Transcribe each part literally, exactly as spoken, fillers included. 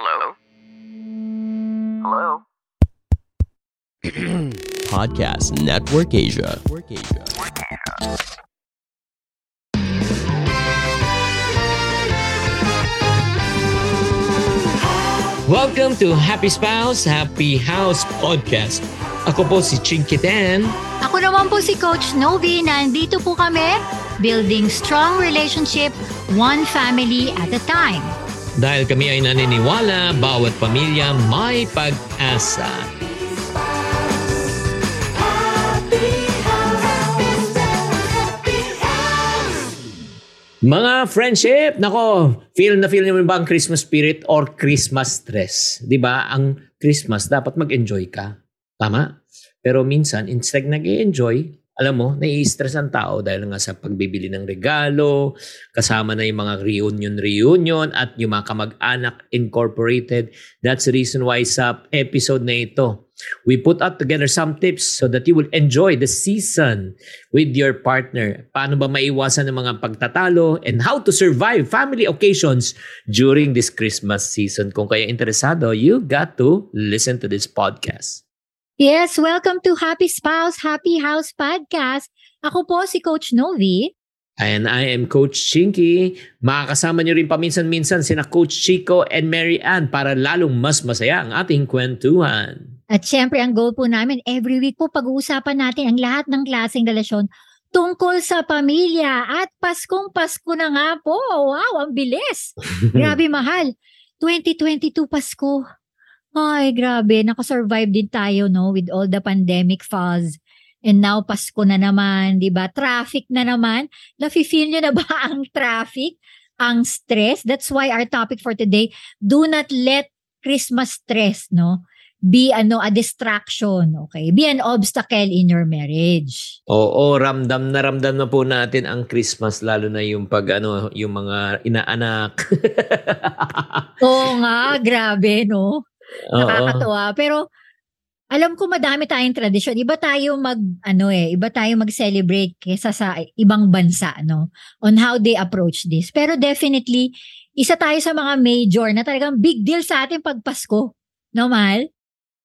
Hello? Hello? Podcast Network Asia. Network Asia. Welcome to Happy Spouse, Happy House Podcast. Ako po si Chinkee Tan. Ako naman po si Coach Novi. Nandito po kami, building strong relationship, one family at a time. Dahil kami ay naniniwala, bawat pamilya may pag-asa. Mga friendship, nako, feel na feel niyo ba ang Christmas spirit or Christmas stress? Di ba? Ang Christmas, dapat mag-enjoy ka. Tama? Pero minsan, instead nag-enjoy, alam mo, nai-stress ang tao dahil nga sa pagbibili ng regalo, kasama na yung mga reunion-reunion at yung mga kamag-anak incorporated. That's the reason why sa episode na ito, we put out together some tips so that you will enjoy the season with your partner. Paano ba maiwasan ng mga pagtatalo and how to survive family occasions during this Christmas season. Kung kayo interesado, you got to listen to this podcast. Yes, welcome to Happy Spouse, Happy House Podcast. Ako po si Coach Novi. And I am Coach Chinkee. Makakasama niyo rin paminsan-minsan sina Coach Chico and Mary Ann para lalong mas masaya ang ating kwentuhan. At syempre, ang goal po namin, every week po pag-uusapan natin ang lahat ng klaseng relasyon tungkol sa pamilya. At Paskong Pasko na nga po. Wow, ang bilis. Grabe mahal. twenty twenty-two Pasko. Ay, grabe. Nakasurvive din tayo, no? With all the pandemic fuzz. And now, Pasko na naman, di ba? Traffic na naman. Nafe-feel nyo na ba ang traffic? Ang stress? That's why our topic for today, do not let Christmas stress, no? Be ano, a distraction, okay? Be an obstacle in your marriage. Oo, ramdam na ramdam na po natin ang Christmas, lalo na yung pag, ano, yung mga inaanak. Oo nga, grabe, no? Nakakatawa. Pero alam ko madami tayong tradisyon. Iba tayo mag ano eh, iba tayo mag-celebrate kaysa sa ibang bansa, no? On how they approach this. Pero definitely isa tayo sa mga major na talagang big deal sa ating pagpasko. No, Mahal?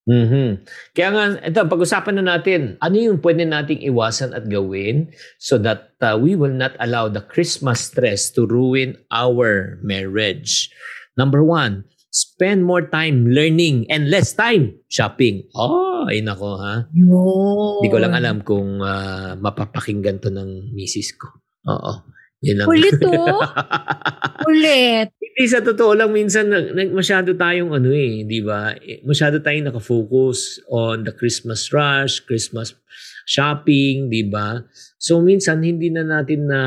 Mm-hmm. Kaya nga, ito, pag-usapan na natin, ano yung pwede nating iwasan at gawin so that uh, we will not allow the Christmas stress to ruin our marriage. Number one, spend more time learning and less time shopping. Oh, ay nako ha. No. Hindi ko lang alam kung uh, mapapakinggan to ng misis ko. Oo. Yun lang. Ulit to? Ulit. Hindi, sa totoo lang minsan masyado tayong ano eh, di ba? Masyado tayong nakafocus on the Christmas rush, Christmas shopping, di ba? So minsan hindi na natin na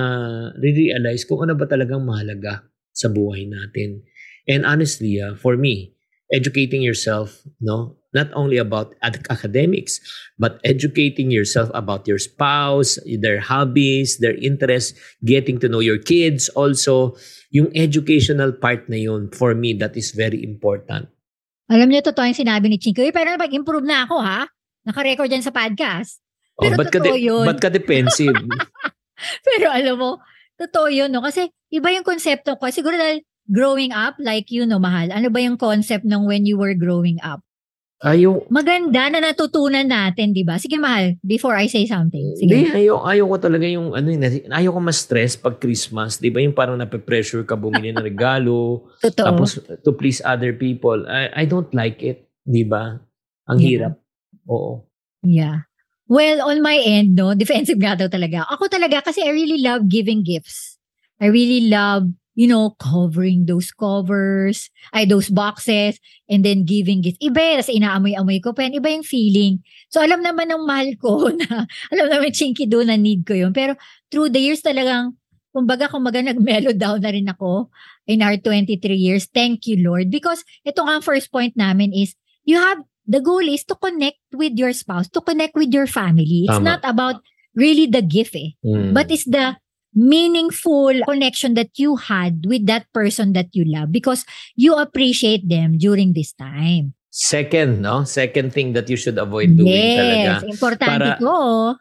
realize kung ano ba talagang mahalaga sa buhay natin. And honestly, uh, for me, educating yourself, no, not only about ad- academics, but educating yourself about your spouse, their hobbies, their interests, getting to know your kids. Also, yung educational part na yun, for me, that is very important. Alam niyo, totoo yung sinabi ni Chico. Pero napag-improve na ako, ha? Naka-record dyan sa podcast. Pero oh, ba't totoo ka de- yun. Ba't ka defensive? Pero alam mo, totoo yun, no? Kasi iba yung konsepto ko. Siguro dahil growing up, like you, no, Mahal? Ano ba yung concept ng when you were growing up? Ayaw. Maganda na natutunan natin, di ba? Sige, Mahal, before I say something. Sige. Di, ayaw, ayaw ko talaga yung, ano, ayaw ko ma-stress pag Christmas. Di ba yung parang nape-pressure ka bumili ng regalo. Totoo. Tapos to please other people. I, I don't like it, di ba? Ang yeah. hirap. Oo. Yeah. Well, on my end, no, defensive nga daw talaga. Ako talaga, kasi I really love giving gifts. I really love you know, covering those covers, ay, those boxes, and then giving gifts. Iba, kasi inaamoy-amoy ko pa yan. Iba yung feeling. So, alam naman ng mahal ko na, alam naman, Chinkee, doon na need ko yun. Pero, through the years talagang, kumbaga, kumbaga, nag-mellow down na rin ako in our twenty-three years. Thank you, Lord. Because, ito nga ang first point namin is, you have, the goal is to connect with your spouse, to connect with your family. It's Tama. Not about really the gift, eh. Mm. But it's the meaningful connection that you had with that person that you love because you appreciate them during this time. Second, no? Second thing that you should avoid doing yes, talaga. Yes, importante para, ko.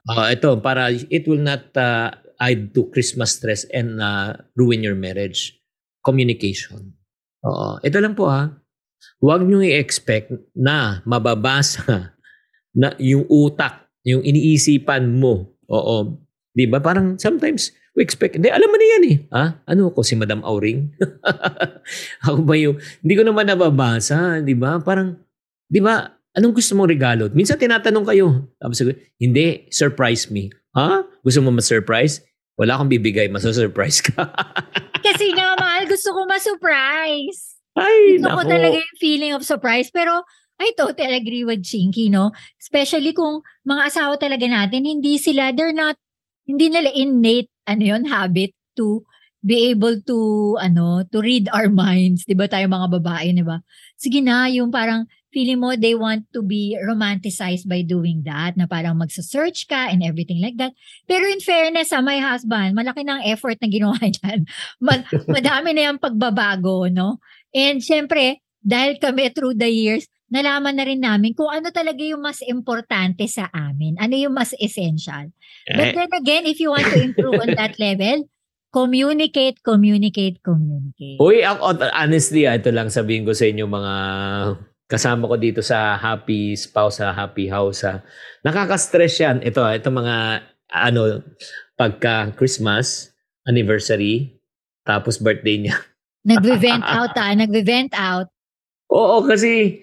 Uh, ito, para it will not uh, add to Christmas stress and uh, ruin your marriage. Communication. Oo. Ito lang po ha. Huwag nyo i-expect na mababasa na yung utak, yung iniisipan mo. Oo. Di ba? Parang sometimes we expect, hindi, alam mo na yan eh. Ha? Ano ako, si Madam Auring? Ako ba yung, hindi ko naman nababasa, di ba? Parang, di ba, anong gusto mong regalo? Minsan tinatanong kayo. Tapos sabi, hindi, surprise me. Ha? Gusto mo ma-surprise? Wala akong bibigay, maso-surprise ka. Kasi nga, mahal, gusto ko ma-surprise. Ay, gusto ko talaga yung feeling of surprise. Pero I totally agree with Chinkee, no? Especially kung mga asawa talaga natin, hindi sila, they're not, hindi nila innate, ano yun, habit to be able to, ano, to read our minds. Diba tayo mga babae, diba? Sige na, yung parang feeling mo, they want to be romanticized by doing that, na parang magsa-search ka and everything like that. Pero in fairness sa my husband, malaki na ang effort na ginawa niyan. Madami na yung pagbabago, no? And syempre, dahil kami through the years, nalaman na rin namin kung ano talaga yung mas importante sa amin. Ano yung mas essential. But then again, if you want to improve on that level, communicate, communicate, communicate. Uy, honestly, ito lang sabihin ko sa inyo mga kasama ko dito sa Happy Spouse, sa Happy House. Ha. Nakaka-stress yan. Ito, ito mga ano, pagka Christmas, anniversary, tapos birthday niya. Nag-vent out ah, nag-vent out. Oo, kasi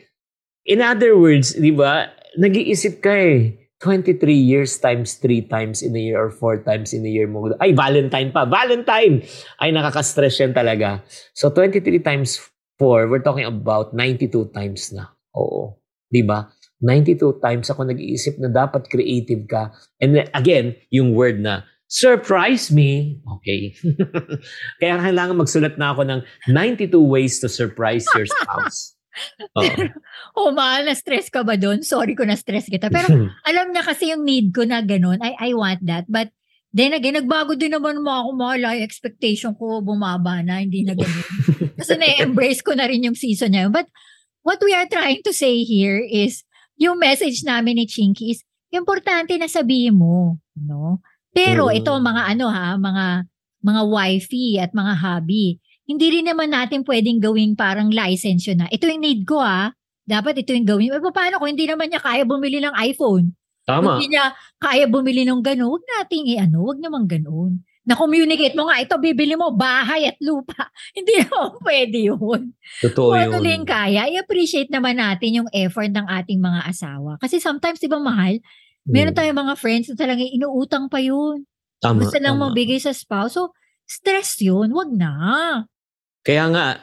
in other words, di ba, nag-iisip ka eh, twenty-three years times three times in a year or four times in a year. Mo. Ay, Valentine pa, Valentine! Ay, nakaka-stress yan talaga. So, twenty-three times four, we're talking about ninety-two times na. Oo, di ba? ninety-two times ako nag-iisip na dapat creative ka. And again, yung word na, surprise me. Okay. Kaya kailangan magsulat na ako ng ninety-two ways to surprise your spouse. Oh. Pero, oh, mahal, na-stress ka ba doon? Sorry ko na-stress kita. Pero alam niya kasi yung need ko na ganun. I, I want that. But then again, nagbago din naman mo ako, mahal. Yung expectation ko bumaba na. Hindi na ganun. Kasi na-embrace ko na rin yung season niya. But what we are trying to say here is, yung message namin ni Chinkee is, importante na sabihin mo. No? Pero ito mga ano ha, mga mga wifey at mga hubby, hindi rin naman natin pwedeng gawing parang license yun na. Ito yung need ko ha. Dapat ito yung gawin. E paano kung hindi naman niya kaya bumili ng iPhone? Tama. Hindi niya kaya bumili ng gano'n. Huwag nating i-ano, huwag naman gano'n. Na-communicate mo nga, ito bibili mo bahay at lupa. Hindi naman pwede yun. Totoo yun. Kung ano rin kaya, i-appreciate naman natin yung effort ng ating mga asawa. Kasi sometimes, di ba mahal, meron tayong mga friends na talagang inuutang pa yun. Tama, Basta lang tama. Mabigay sa spouse. So, stress yun. Wag na. Kaya nga,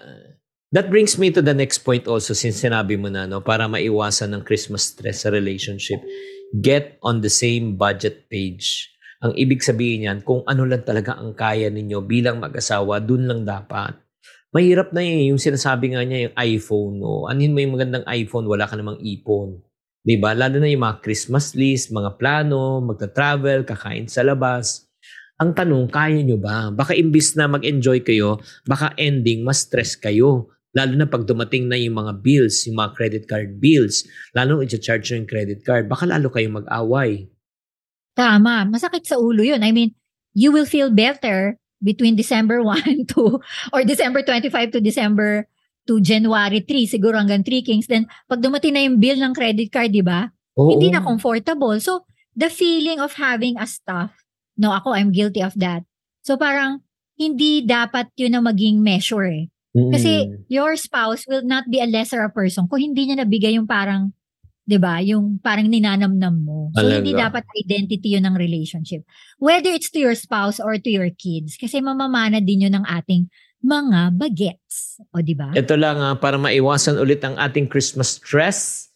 that brings me to the next point also since sinabi mo na, no, para maiwasan ng Christmas stress sa relationship, get on the same budget page. Ang ibig sabihin yan, kung ano lang talaga ang kaya ninyo bilang mag-asawa, dun lang dapat. Mahirap na eh, yung sinasabi nga niya, yung iPhone. No? Anin mo yung magandang iPhone, wala ka namang ipon. Diba? Lalo na yung mga Christmas list, mga plano, magta-travel, kakain sa labas. Ang tanong, kaya nyo ba? Baka imbis na mag-enjoy kayo, baka ending, mas stress kayo. Lalo na pag dumating na yung mga bills, yung mga credit card bills. Lalo na i-charge nyo yung credit card, baka lalo kayong mag-away. Tama. Masakit sa ulo yun. I mean, you will feel better between December first to, or December twenty-fifth to December to January third, siguro hanggang three Kings, then pag dumating na yung bill ng credit card, di ba? Hindi na comfortable. So, the feeling of having a stuff, no, ako, I'm guilty of that. So, parang, hindi dapat yun na maging measure eh. Mm-hmm. Kasi, your spouse will not be a lesser a person kung hindi niya nabigay yung parang, di ba, yung parang ninanamnam mo. So, Alaga. Hindi dapat identity yun ng relationship. Whether it's to your spouse or to your kids, kasi mamamana din yun ng ating mga bagets. O, diba? Ito lang, ha, para maiwasan ulit ang ating Christmas stress.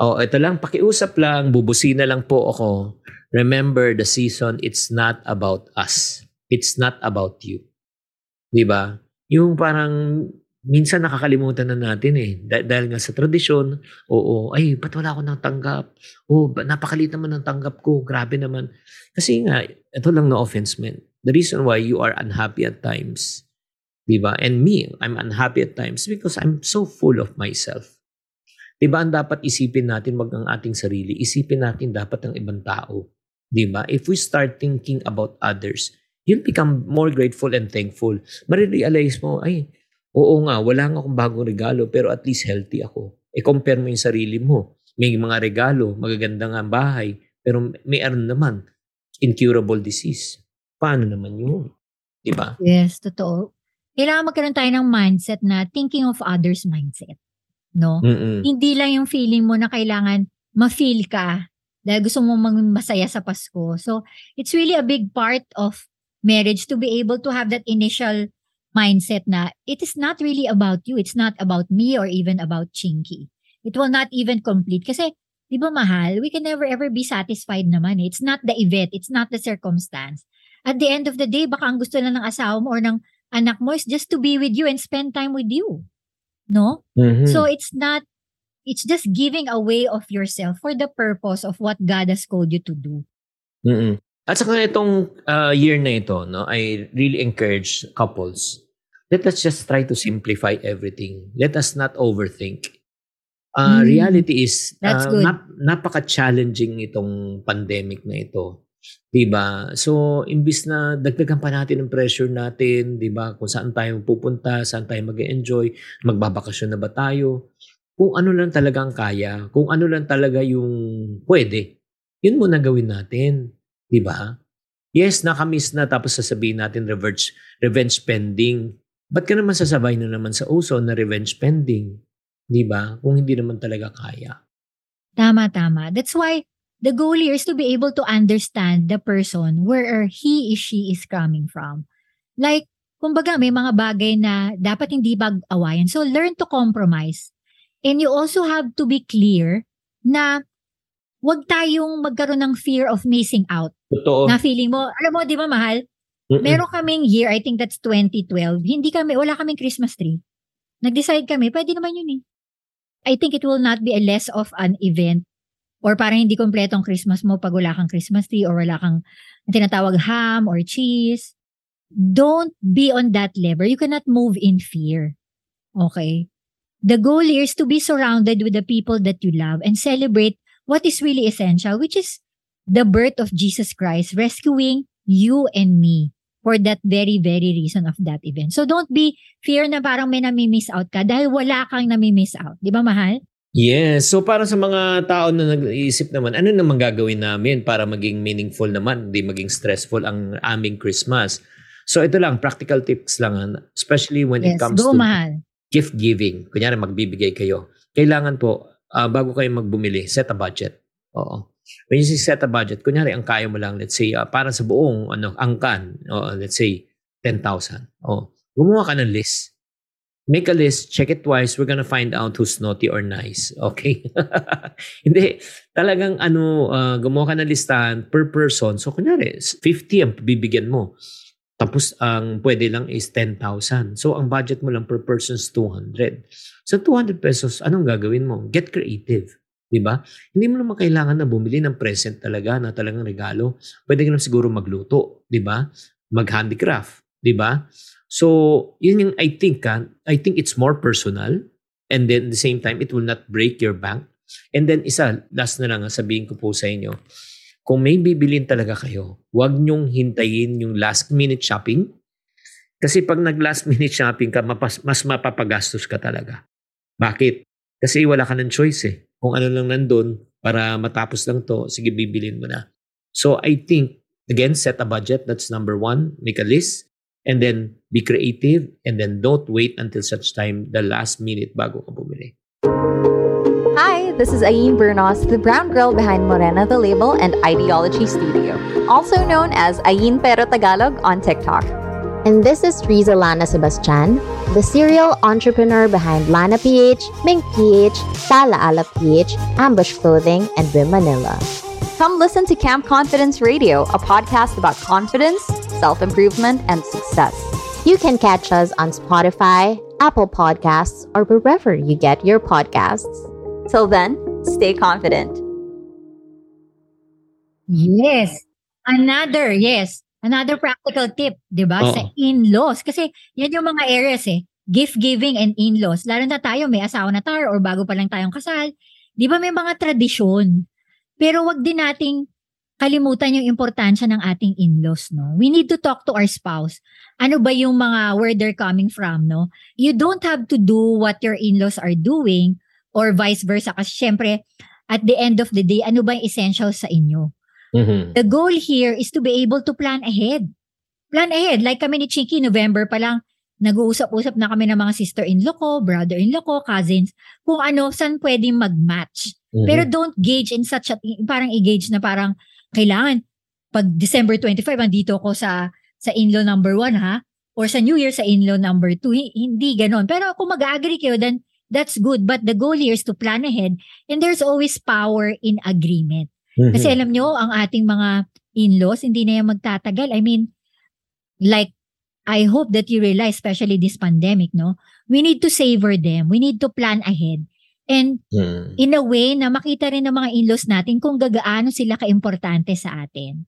O, ito lang, pakiusap lang, bubusina lang po ako. Remember the season, it's not about us. It's not about you. Diba? Yung parang, minsan nakakalimutan na natin eh. Dah- dahil nga sa tradisyon, oo, ay, ba't wala ako nang tanggap? O, napakalit naman ang tanggap ko. Grabe naman. Kasi nga, ito lang na offense, man. The reason why you are unhappy at times, diba? And me, I'm unhappy at times because I'm so full of myself. Diba? Ang dapat isipin natin, wag ang ating sarili. Isipin natin dapat ang ibang tao. Diba? If we start thinking about others, you'll become more grateful and thankful. Marirealize mo, ay, oo nga, wala nga akong bagong regalo pero at least healthy ako. I-compare mo yung sarili mo. May mga regalo, magaganda nga ang bahay, pero may ano naman, incurable disease. Paano naman yun? Diba? Yes, totoo. Kailangan magkaroon tayo ng mindset na thinking of others mindset. No? Mm-mm. Hindi lang yung feeling mo na kailangan ma-feel ka dahil gusto mo maging masaya sa Pasko. So, it's really a big part of marriage to be able to have that initial mindset na it is not really about you. It's not about me or even about Chinkee. It will not even complete. Kasi, di ba mahal, we can never ever be satisfied naman. It's not the event. It's not the circumstance. At the end of the day, baka ang gusto lang ng asawa mo or ng anak mo is just to be with you and spend time with you. No? Mm-hmm. So, it's not, it's just giving away of yourself for the purpose of what God has called you to do. Mm-hmm. At saka itong uh, year na ito, no, I really encourage couples, let us just try to simplify everything. Let us not overthink. Uh, mm. Reality is, uh, nap- napaka-challenging itong pandemic na ito. Diba? So, imbis na dagdagan pa natin ang pressure natin, diba? Kung saan tayo pupunta, saan tayo mag-enjoy, magbabakasyon na ba tayo? Kung ano lang talagang kaya, kung ano lang talaga yung pwede, yun muna gawin natin. Diba? Yes, nakamiss na tapos sasabihin natin revenge, revenge spending. Ba't ka naman sasabay na naman sa uso na revenge spending? Di ba? Kung hindi naman talaga kaya. Tama, tama. That's why the goal here is to be able to understand the person where he or she is coming from. Like, kumbaga may mga bagay na dapat hindi pag-awayan. So, learn to compromise. And you also have to be clear na wag tayong magkaroon ng fear of missing out. Totoo. Na feeling mo, alam mo, di ba mahal? Mm-mm. Meron kaming year, I think that's twenty twelve, hindi kami, wala kaming Christmas tree. Nag-decide kami, pwede naman yun eh. I think it will not be a less of an event or parang hindi kompletong Christmas mo pag wala kang Christmas tree or wala kang tinatawag ham or cheese. Don't be on that level. You cannot move in fear. Okay? The goal here is to be surrounded with the people that you love and celebrate what is really essential, which is the birth of Jesus Christ, rescuing you and me for that very, very reason of that event. So don't be fear na parang may nami-miss out ka dahil wala kang nami-miss out. Di ba, mahal? Yes. So para sa mga tao na nag-iisip naman, ano naman gagawin namin para maging meaningful naman, hindi maging stressful ang aming Christmas. So ito lang, practical tips lang, especially when yes, it comes go, to mahal. Gift giving. Kunyari, magbibigay kayo. Kailangan po, uh, bago kayo magbumili, set a budget. Oo. When you set a budget, kunyari, ang kaya mo lang, let's say, uh, para sa buong ano, angkan, uh, let's say, ten thousand. Oh, gumawa ka ng list. Make a list, check it twice, we're gonna find out who's naughty or nice. Okay? Hindi. Talagang, ano, uh, gumawa ka ng listahan per person. So, kunyari, fifty ang bibigyan mo. Tapos, ang pwede lang is ten thousand. So, ang budget mo lang per person is two hundred. So, two hundred pesos, anong gagawin mo? Get creative. Diba? Hindi mo naman kailangan na bumili ng present talaga na talagang regalo. Pwede ka lang siguro magluto, diba? Mag-handicraft, diba? So, yun yung I think, ha? I think it's more personal and then at the same time, it will not break your bank. And then isa, last na lang, sabihin ko po sa inyo, kung may bibilin talaga kayo, huwag nyong hintayin yung last minute shopping kasi pag nag last minute shopping ka, mapas, mas mapapagastos ka talaga. Bakit? Kasi wala ka ng choice eh. Kung ano lang nandun, para matapos lang to, sige, bibilin mo na. So, I think, again, set a budget. That's number one. Make a list. And then, be creative. And then, don't wait until such time, the last minute, bago ka bumili. Hi, this is Aine Bernos, the brown girl behind Morena the Label and Ideology Studio, also known as Aine Pero Tagalog on TikTok. And this is Rizalana Sebastian, the serial entrepreneur behind Lana P H, Mink P H, Salaala P H, Ambush Clothing, and Wim Manila. Come listen to Camp Confidence Radio, a podcast about confidence, self-improvement, and success. You can catch us on Spotify, Apple Podcasts, or wherever you get your podcasts. Till then, stay confident. Yes, another yes. Another practical tip, di ba? Sa in-laws. Kasi yan yung mga areas eh. Gift-giving and in-laws. Lalo na tayo, may asawa na tayo or bago pa lang tayong kasal. Di ba may mga tradisyon? Pero wag din nating kalimutan yung importansya ng ating in-laws, no? We need to talk to our spouse. Ano ba yung mga where they're coming from, no? You don't have to do what your in-laws are doing or vice versa. Kasi syempre, at the end of the day, ano ba yung essential sa inyo? Mm-hmm. The goal here is to be able to plan ahead. Plan ahead. Like kami ni Chinkee, November pa lang, nag-uusap-usap na kami ng mga sister-in-law ko, brother-in-law ko, cousins, kung ano, saan pwede mag-match. Mm-hmm. Pero don't gauge in such a, parang i-gauge na parang, kailangan, pag December twenty-fifth, andito ko sa, sa in-law number one, ha? Or sa New Year, sa in-law number two. Hindi ganon. Pero kung mag-agree kayo, then that's good. But the goal here is to plan ahead. And there's always power in agreement. Mm-hmm. Kasi alam nyo, ang ating mga in-laws, hindi na yan magtatagal. I mean, like, I hope that you realize, especially this pandemic, no? We need to savor them. We need to plan ahead. And mm. in a way na makita rin ng mga in-laws natin kung gagaano sila kaimportante sa atin.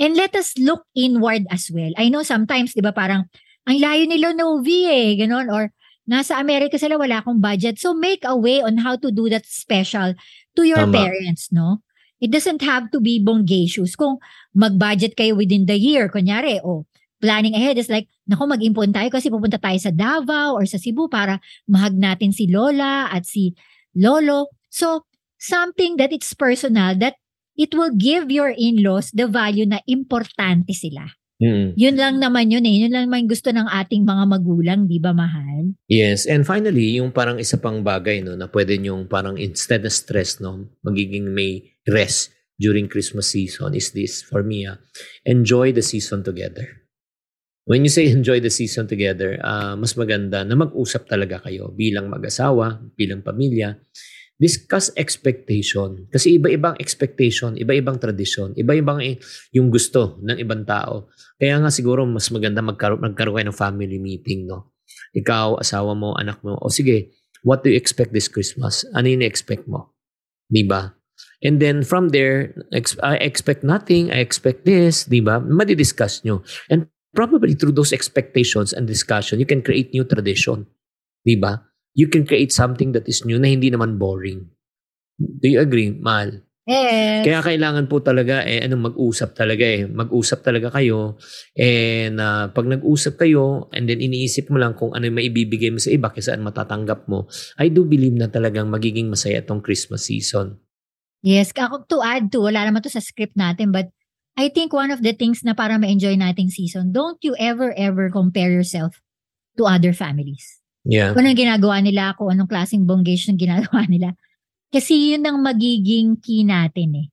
And let us look inward as well. I know sometimes, di ba, parang, ang layo nila Novi eh, gano'n, or nasa Amerika sila, wala akong budget. So make a way on how to do that special to your Tama. Parents, no? It doesn't have to be bonggacious. Kung mag-budget kayo within the year, kunyari, o, oh, planning ahead is like, naku, mag-impon tayo kasi pupunta tayo sa Davao or sa Cebu para mahag natin si Lola at si Lolo. So, something that it's personal, that it will give your in-laws the value na importante sila. Mm-hmm. Yun lang naman yun eh. Yun lang naman gusto ng ating mga magulang, di ba, mahal? Yes. And finally, yung parang isa pang bagay, no, na pwede yung parang instead of stress, no, magiging may rest during Christmas season is this, for me, ah, enjoy the season together. When you say enjoy the season together, uh, mas maganda na mag-usap talaga kayo bilang mag-asawa, bilang pamilya. Discuss expectation. Kasi iba-ibang expectation, iba-ibang tradisyon, iba-ibang eh, yung gusto ng ibang tao. Kaya nga siguro mas maganda magkaroon, magkaroon kayo ng family meeting, no? Ikaw, asawa mo, anak mo, o sige, what do you expect this Christmas? Ano yung expect mo? Diba? And then from there, ex- I expect nothing, I expect this, diba? Madidiscuss nyo. And probably through those expectations and discussion, you can create new tradition. Diba? You can create something that is new na hindi naman boring. Do you agree, Mahal? Yes. Kaya kailangan po talaga, eh, anong mag-usap talaga eh. Mag-usap talaga kayo. And uh, pag nag-usap kayo, and then iniisip mo lang kung ano yung maibibigay mo sa iba, kasi saan matatanggap mo. I do believe na talagang magiging masaya itong Christmas season. Yes. Ako, to add to, wala naman to sa script natin, but I think one of the things na para ma-enjoy nating season, don't you ever, ever compare yourself to other families. Yeah. Kung anong ginagawa nila, kung anong klaseng bongation ginagawa nila. Kasi yun ang magiging key natin eh.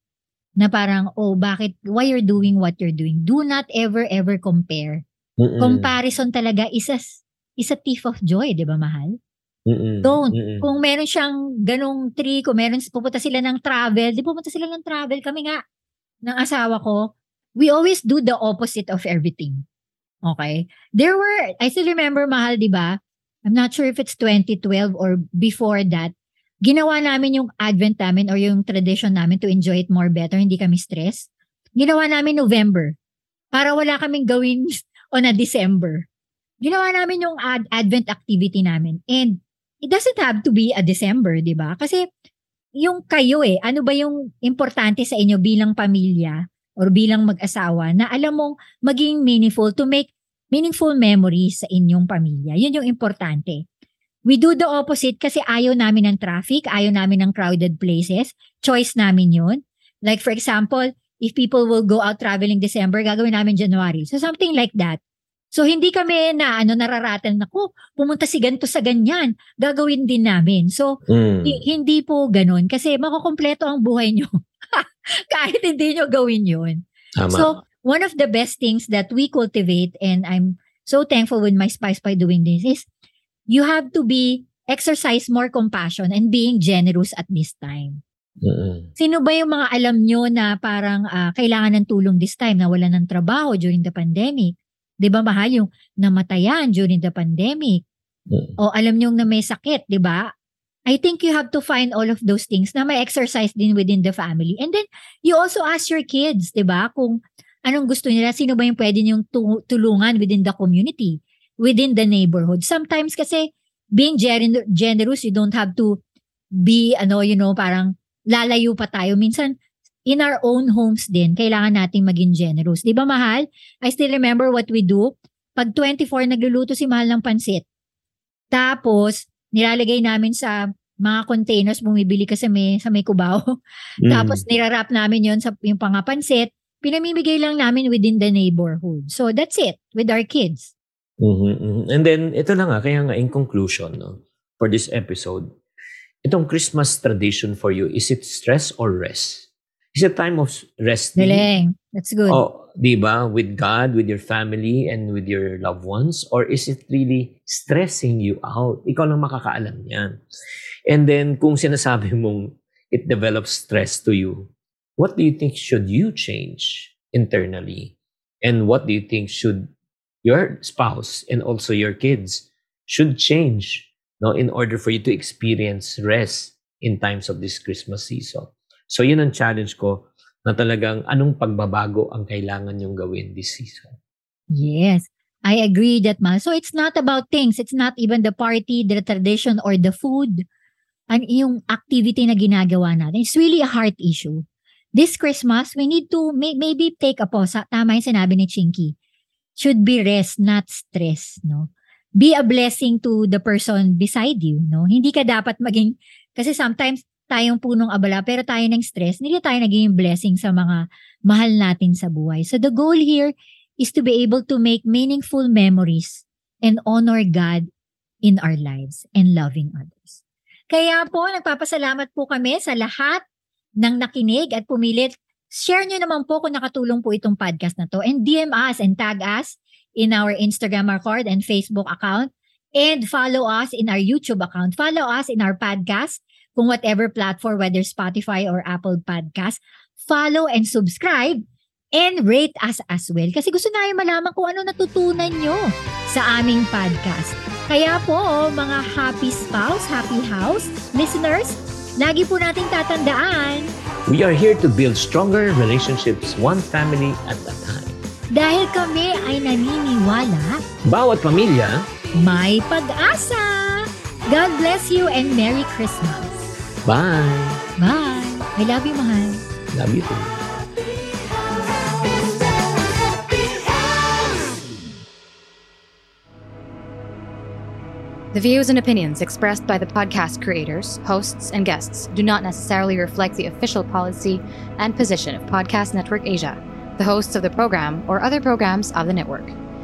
Na parang, oh, bakit, why you're doing what you're doing? Do not ever, ever compare. Mm-mm. Comparison talaga is a, is a thief of joy, di ba, mahal? Mm-mm. Don't. Mm-mm. Kung meron siyang ganong tree, kung meron, pupunta sila ng travel, di pupunta sila ng travel, kami nga, ng asawa ko, we always do the opposite of everything. Okay? There were, I still remember, mahal, di ba? I'm not sure if it's twenty twelve or before that. Ginawa namin yung Advent namin or yung tradition namin to enjoy it more better. Hindi kami stress. Ginawa namin November para wala kaming gawin on a December. Ginawa namin yung ad- Advent activity namin. And it doesn't have to be a December, di ba? Kasi yung kayo eh, ano ba yung importante sa inyo bilang pamilya or bilang mag-asawa na alam mong maging meaningful to make meaningful memories sa inyong pamilya. Yun yung importante. We do the opposite kasi ayaw namin ng traffic, ayaw namin ng crowded places. Choice namin yun. Like for example, if people will go out traveling December, gagawin namin January. So something like that. So hindi kami na ano nararatan na ko, pumunta si ganito sa ganyan, gagawin din namin. So mm. h- hindi po ganun kasi makukumpleto ang buhay nyo kahit hindi nyo gawin yun. Tama. So one of the best things that we cultivate and I'm so thankful with my spouse by doing this is you have to be exercise more compassion and being generous at this time. Mm-hmm. Sino ba yung mga alam nyo na parang uh, kailangan ng tulong this time na wala ng trabaho during the pandemic? Di ba, mahal, yung namatayan during the pandemic? O alam nyo na may sakit, di ba? I think you have to find all of those things na may exercise din within the family. And then, you also ask your kids, di ba, kung anong gusto nila, sino ba yung pwede niyong tulungan within the community, within the neighborhood. Sometimes kasi, being gener- generous, you don't have to be, ano, you know, parang lalayo pa tayo. Minsan, in our own homes din, kailangan nating maging generous. Di ba, mahal? I still remember what we do. Pag twenty-four, nagluluto si mahal ng pansit. Tapos, nilalagay namin sa mga containers, bumibili ka sa may, sa may Cubao. Mm. Tapos, nirarap namin yun sa yung pangapansit. Pinamimigay lang namin within the neighborhood. So, that's it with our kids. Mm-hmm. And then, ito na nga, kaya nga, in conclusion, no, for this episode, itong Christmas tradition for you, is it stress or rest? Is it time of resting? Galing. That's good. Oh, diba? With God, with your family, and with your loved ones? Or is it really stressing you out? Ikaw lang makakaalam yan. And then, kung sinasabi mong it develops stress to you, what do you think should you change internally? And what do you think should your spouse and also your kids should change, no, in order for you to experience rest in times of this Christmas season? So, yun ang challenge ko na talagang anong pagbabago ang kailangan niyong gawin this season. Yes, I agree that, ma. So, it's not about things. It's not even the party, the tradition, or the food. Ang yung activity na ginagawa natin. It's really a heart issue. This Christmas, we need to may, maybe take a pause. Tama yung sinabi ni Chinkee. Should be rest, not stress. No? Be a blessing to the person beside you. No? Hindi ka dapat maging, kasi sometimes, tayong punong abala pero tayo ng stress, hindi tayo naging blessing sa mga mahal natin sa buhay. So the goal here is to be able to make meaningful memories and honor God in our lives and loving others. Kaya po, nagpapasalamat po kami sa lahat ng nakinig at pumilit. Share nyo naman po kung nakatulong po itong podcast na to, and D M us and tag us in our Instagram account and Facebook account, and follow us in our YouTube account. Follow us in our podcast kung whatever platform, whether Spotify or Apple Podcast, follow and subscribe and rate us as well. Kasi gusto namin malaman kung ano natutunan nyo sa aming podcast. Kaya po, mga Happy Spouse, Happy House, listeners, lagi po natin tatandaan, we are here to build stronger relationships one family at a time. Dahil kami ay naniniwala, bawat pamilya may pag-asa. God bless you and Merry Christmas. Bye. Bye. I love you, mahal. Love you too. The views and opinions expressed by the podcast creators, hosts, and guests do not necessarily reflect the official policy and position of Podcast Network Asia, the hosts of the program, or other programs of the network.